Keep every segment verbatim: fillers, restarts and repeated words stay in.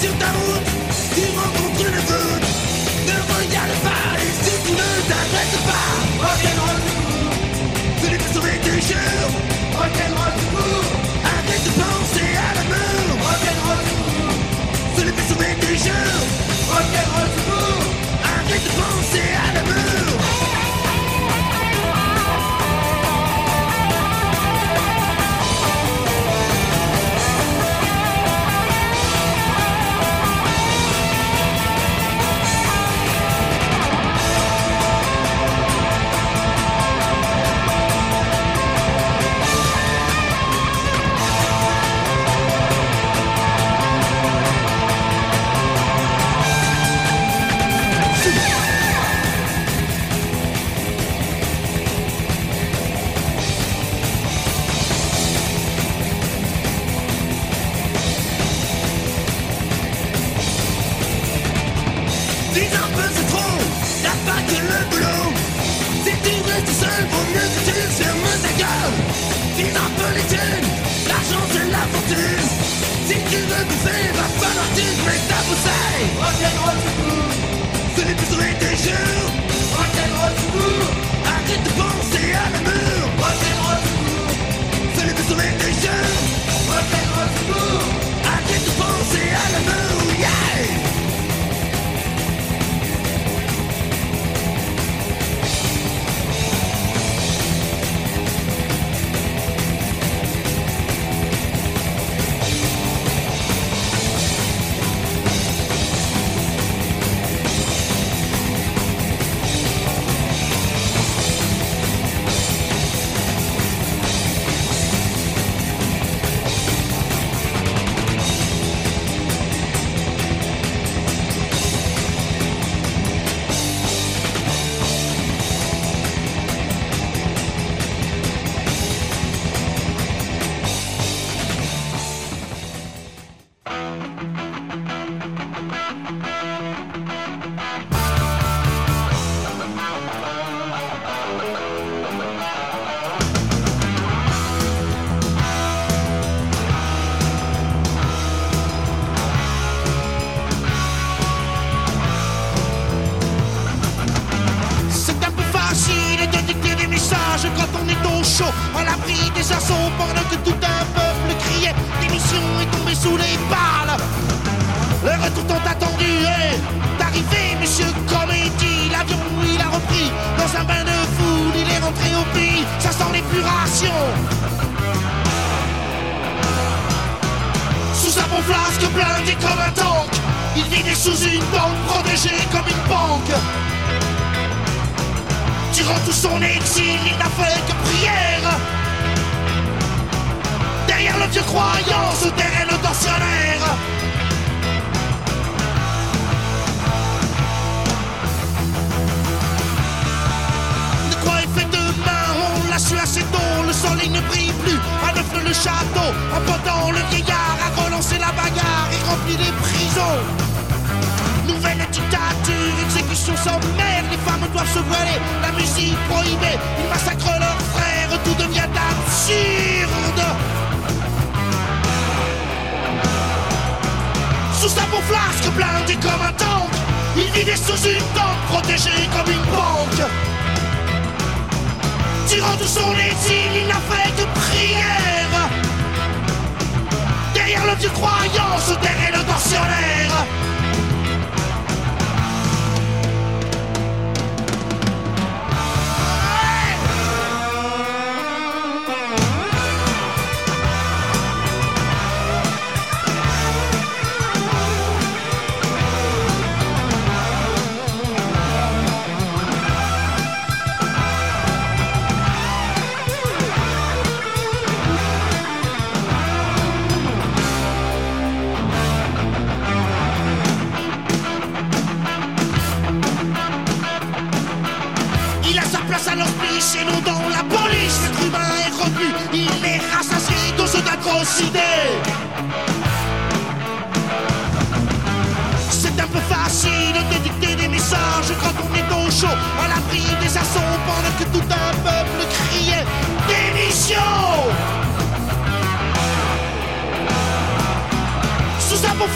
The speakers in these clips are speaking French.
sur ta route, tu rencontres une flotte. Ne regarde pas, et si tu ne t'arrêtes pas, rock'n'roll tout court, celui qui a sauvé tes jours, rock'n'roll tout court. Arrête de penser à l'amour, rock'n'roll tout court, celui qui a sauvé tes jours, rock'n'roll tout court. Arrête de penser à l'amour.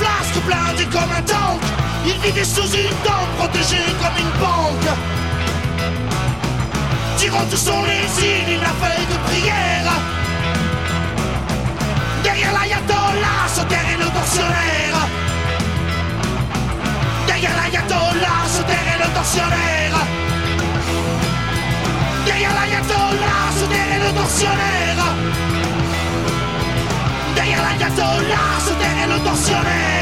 Flasque blindé comme un tank. Il vivait sous une dent, protégé comme une banque. Tirant tout son exil, il n'a fait de prière. Derrière l'ayatollah, se terrait le tortionnaire. Derrière l'ayatollah, se terrait le tortionnaire. Derrière l'ayatollah, se terrait le tortionnaire. Derrière l'ayatollah, se terrait le tortionnaire.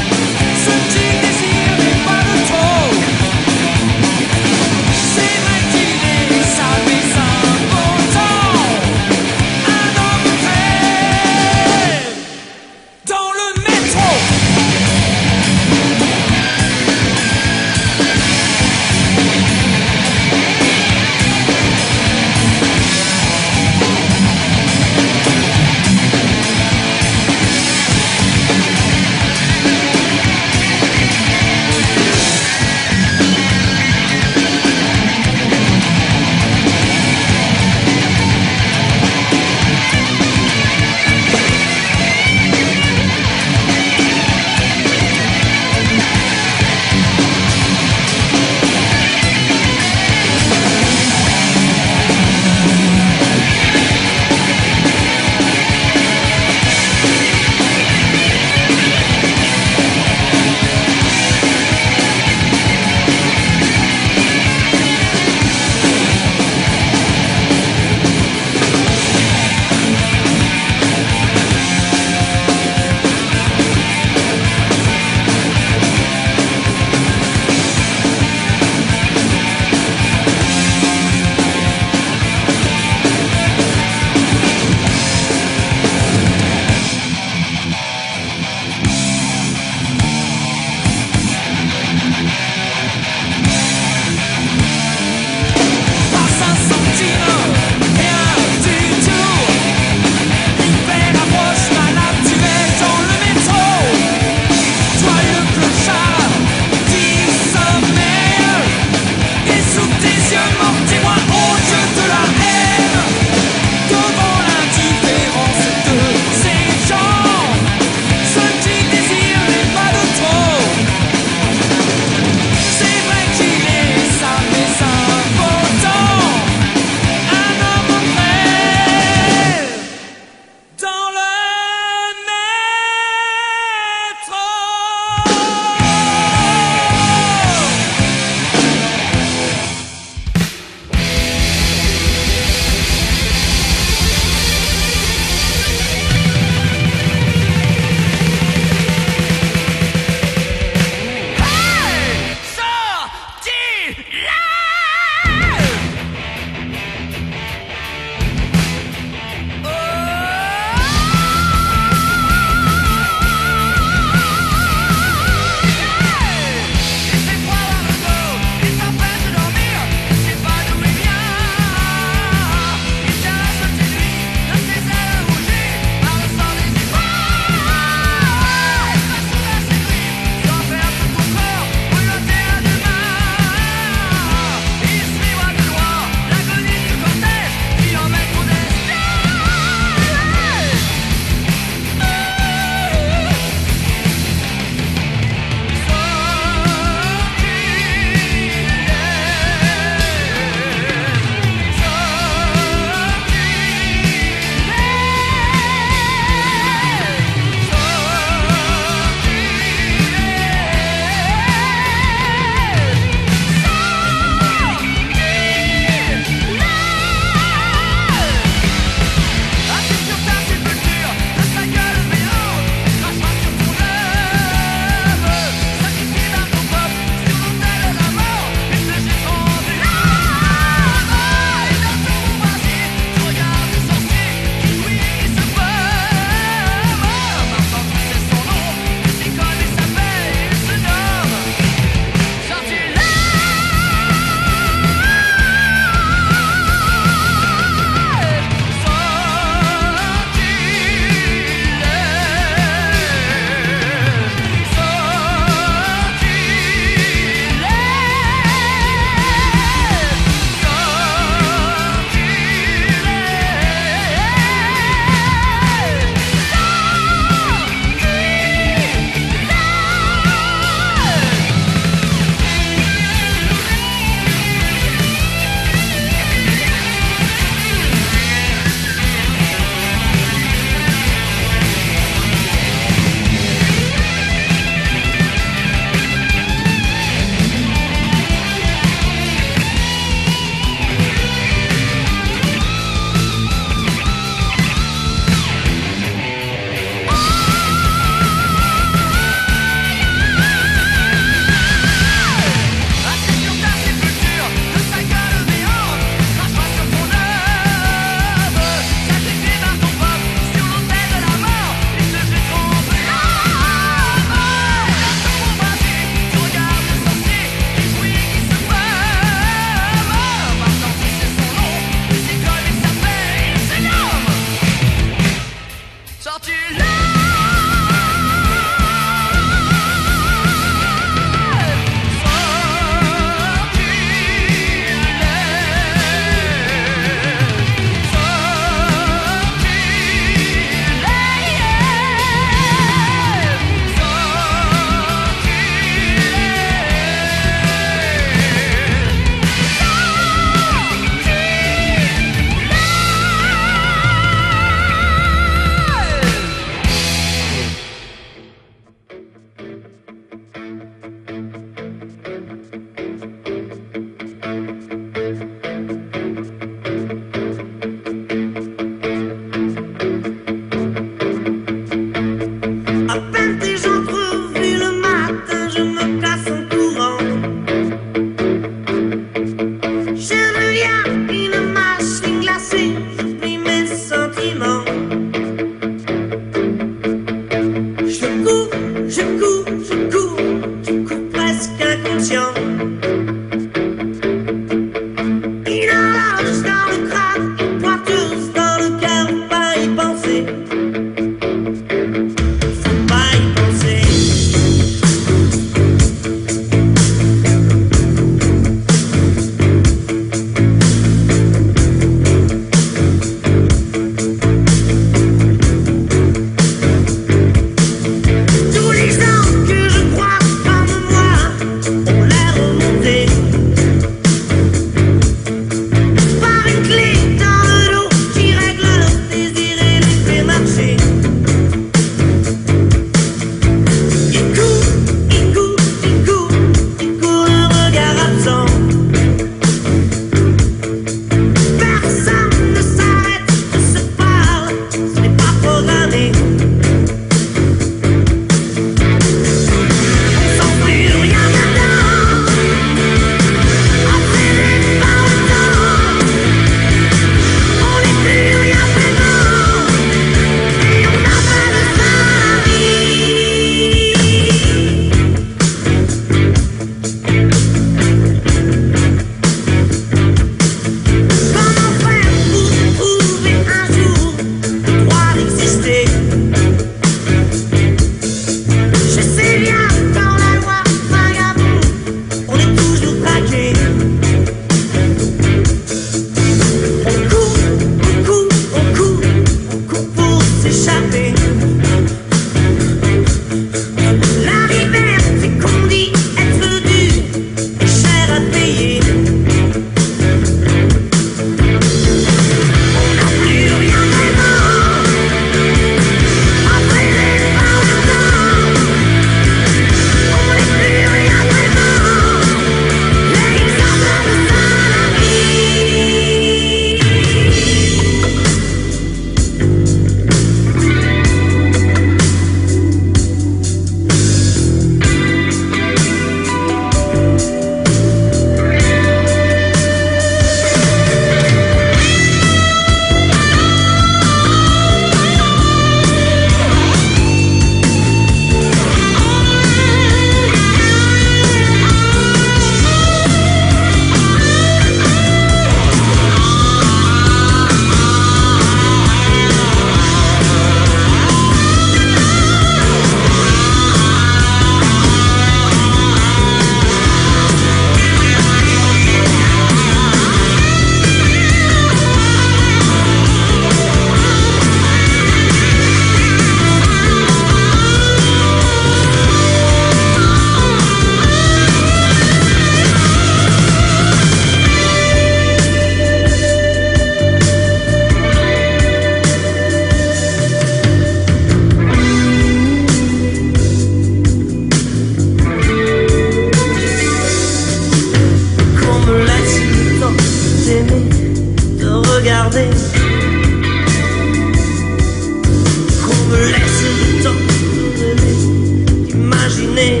me laisse du temps, je me laisse d'imaginer.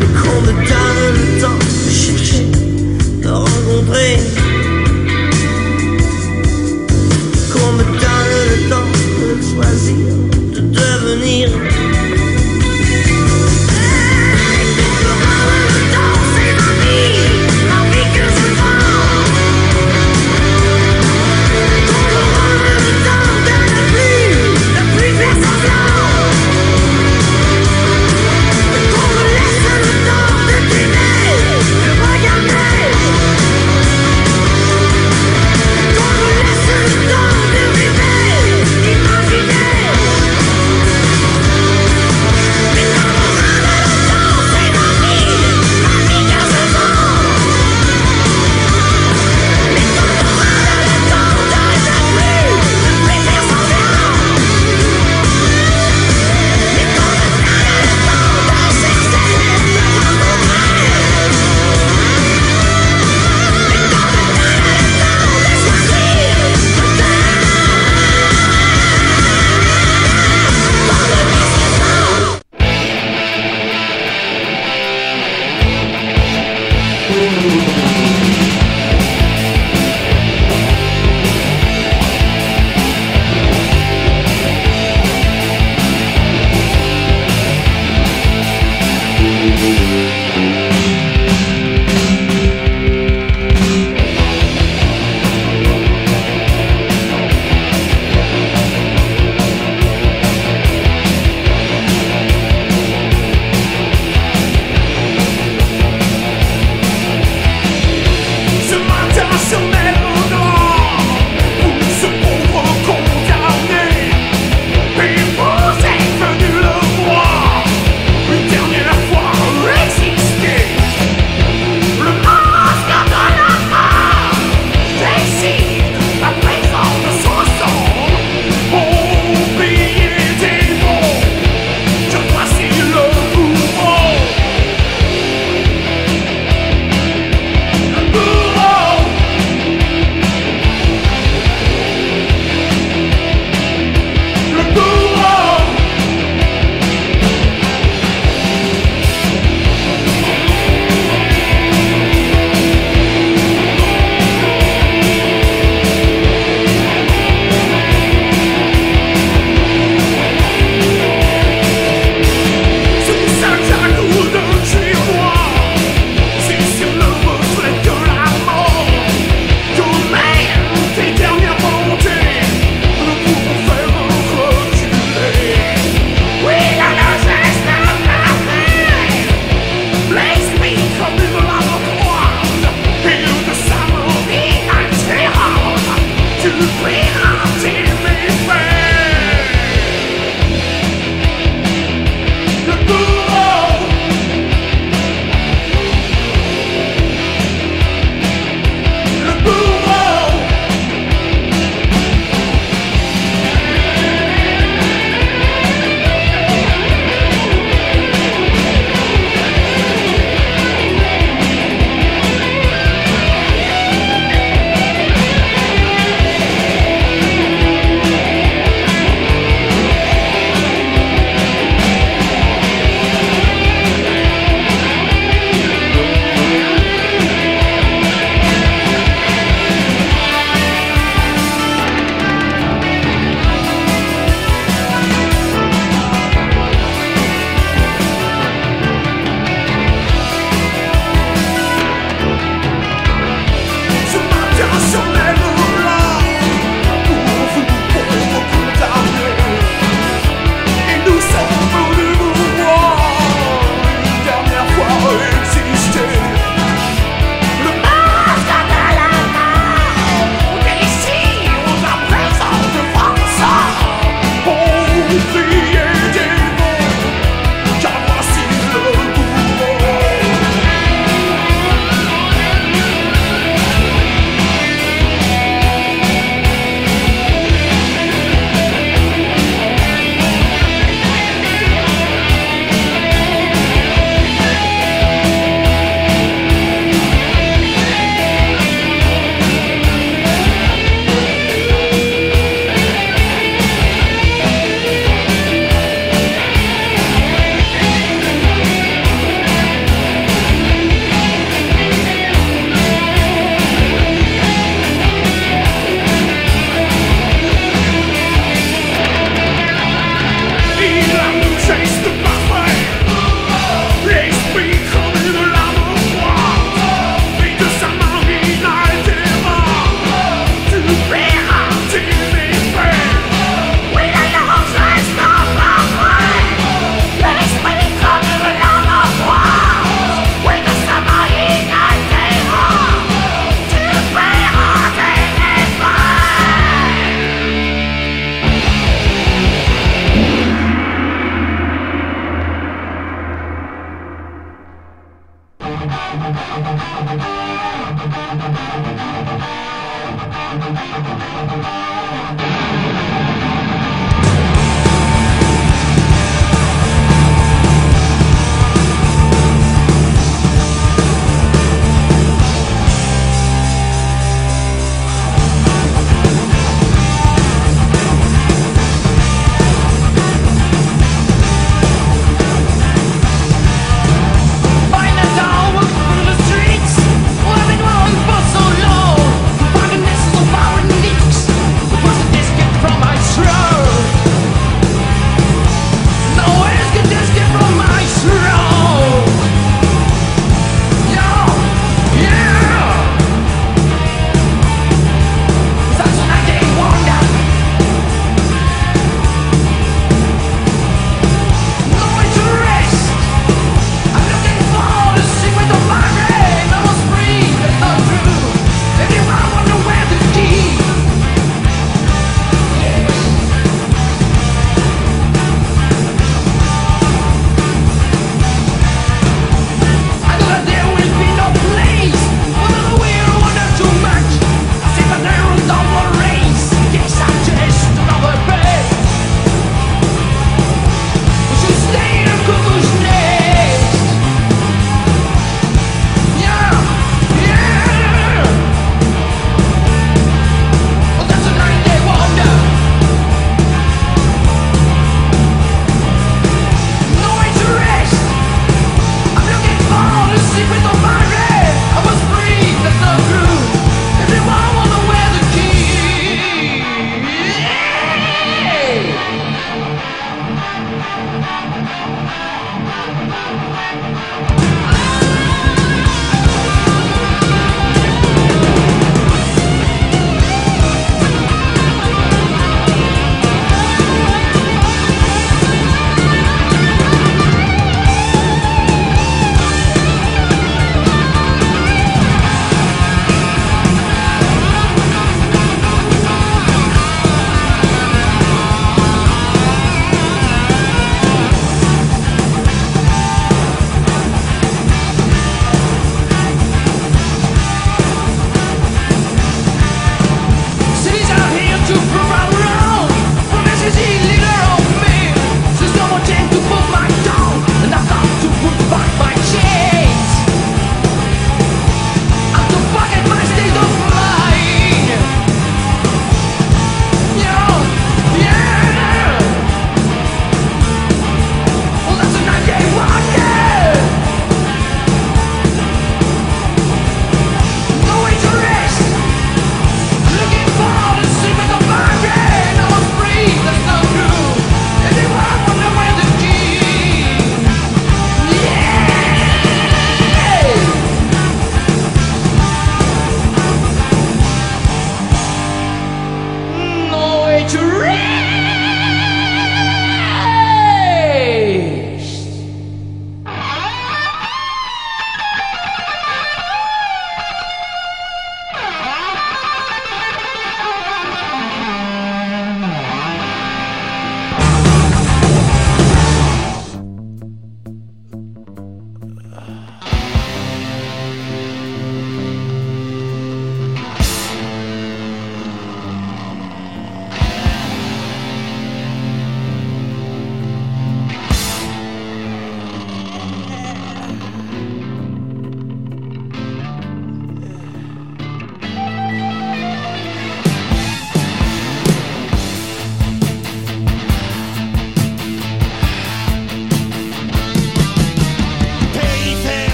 Mais qu'on me donne le temps de chercher, de rencontrer. Qu'on me donne le temps de choisir, de devenir.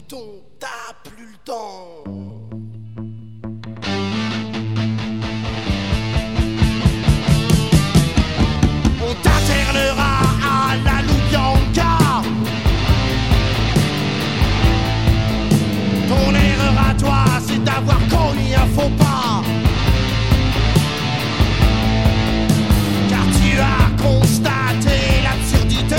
mouton, t'as plus le temps. On t'internera à la Loubianca. Ton erreur à toi, c'est d'avoir commis un faux pas. Car tu as constaté l'absurdité.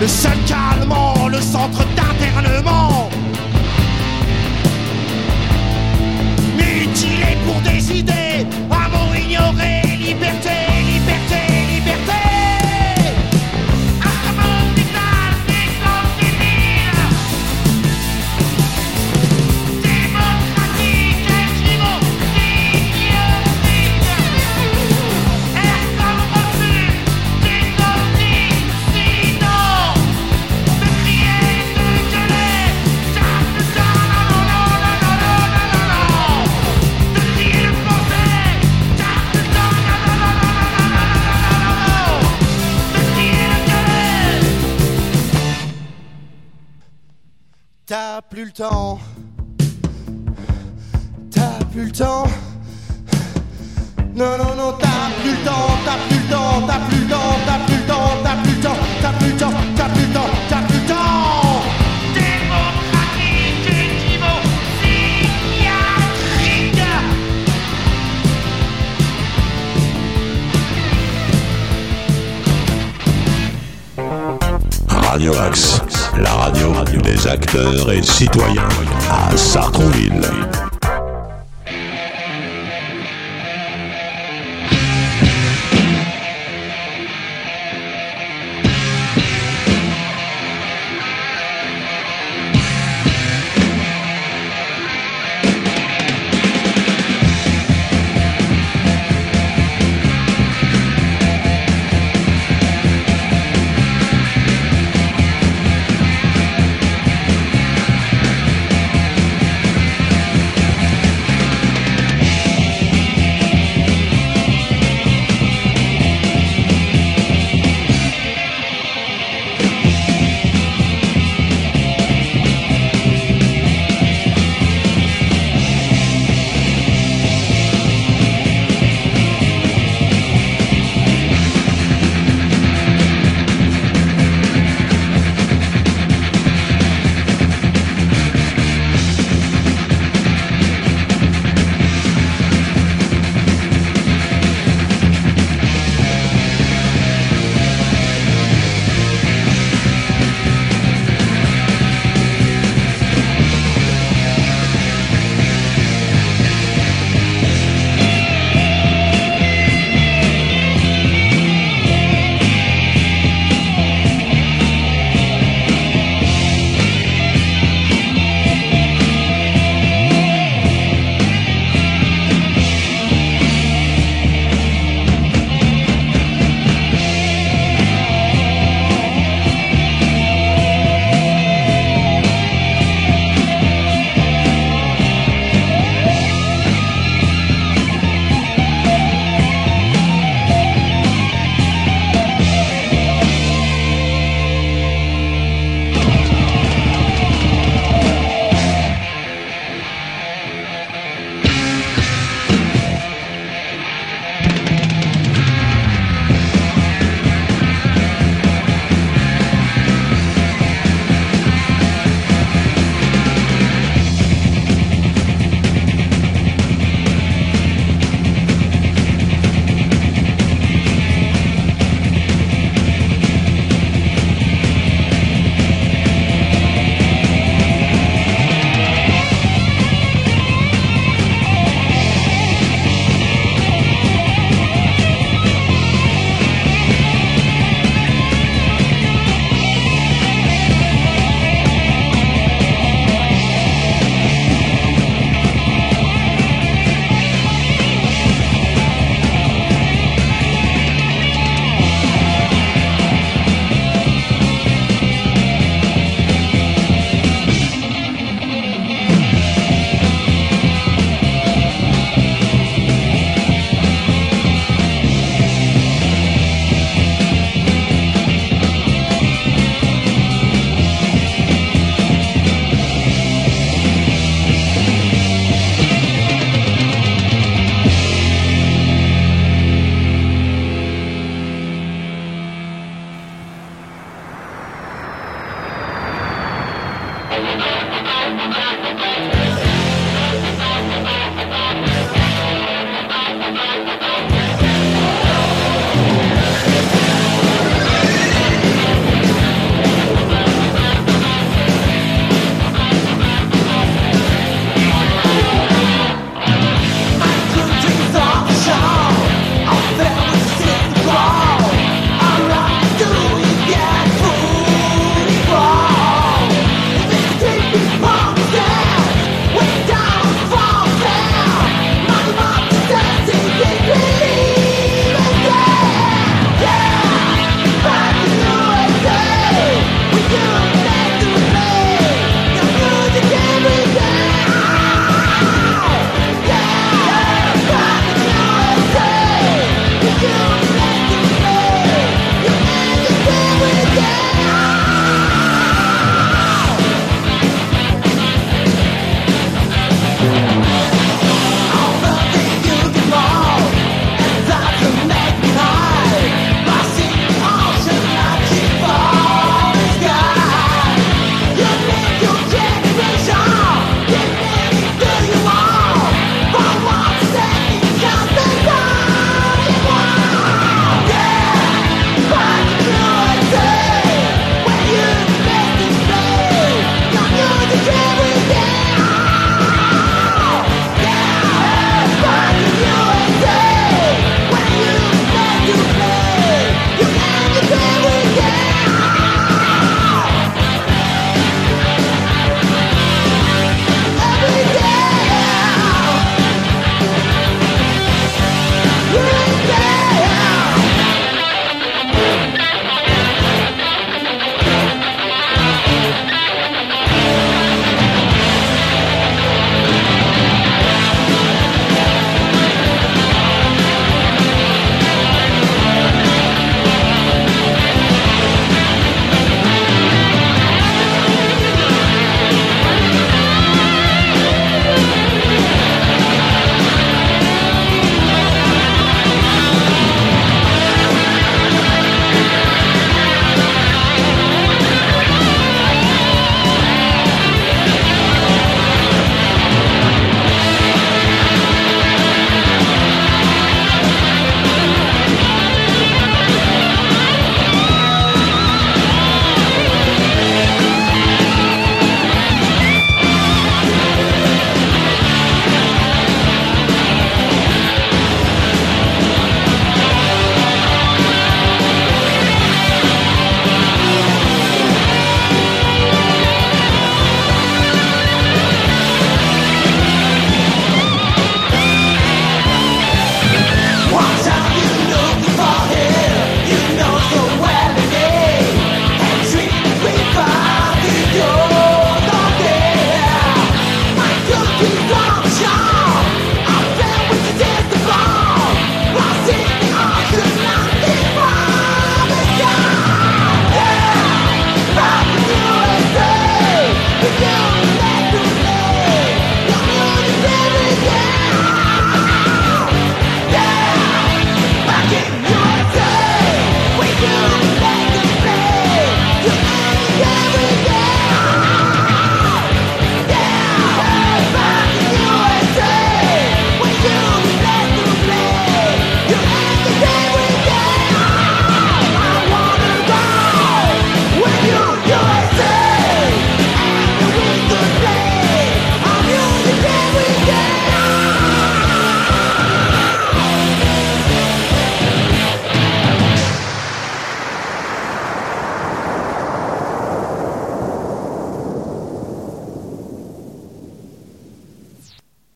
Le seul calmant, le centre d'internement, mutilé pour des idées, amour ignoré, liberté, liberté, liberté. T'as plus le temps, t'as plus le temps, non non non, t'as plus le temps, t'as plus le temps, t'as plus le temps, t'as plus le temps, t'as plus le temps, t'as plus le temps, t'as plus le temps, t'as plus le temps. Radio Axe, la radio des acteurs et citoyens à Sartrouville.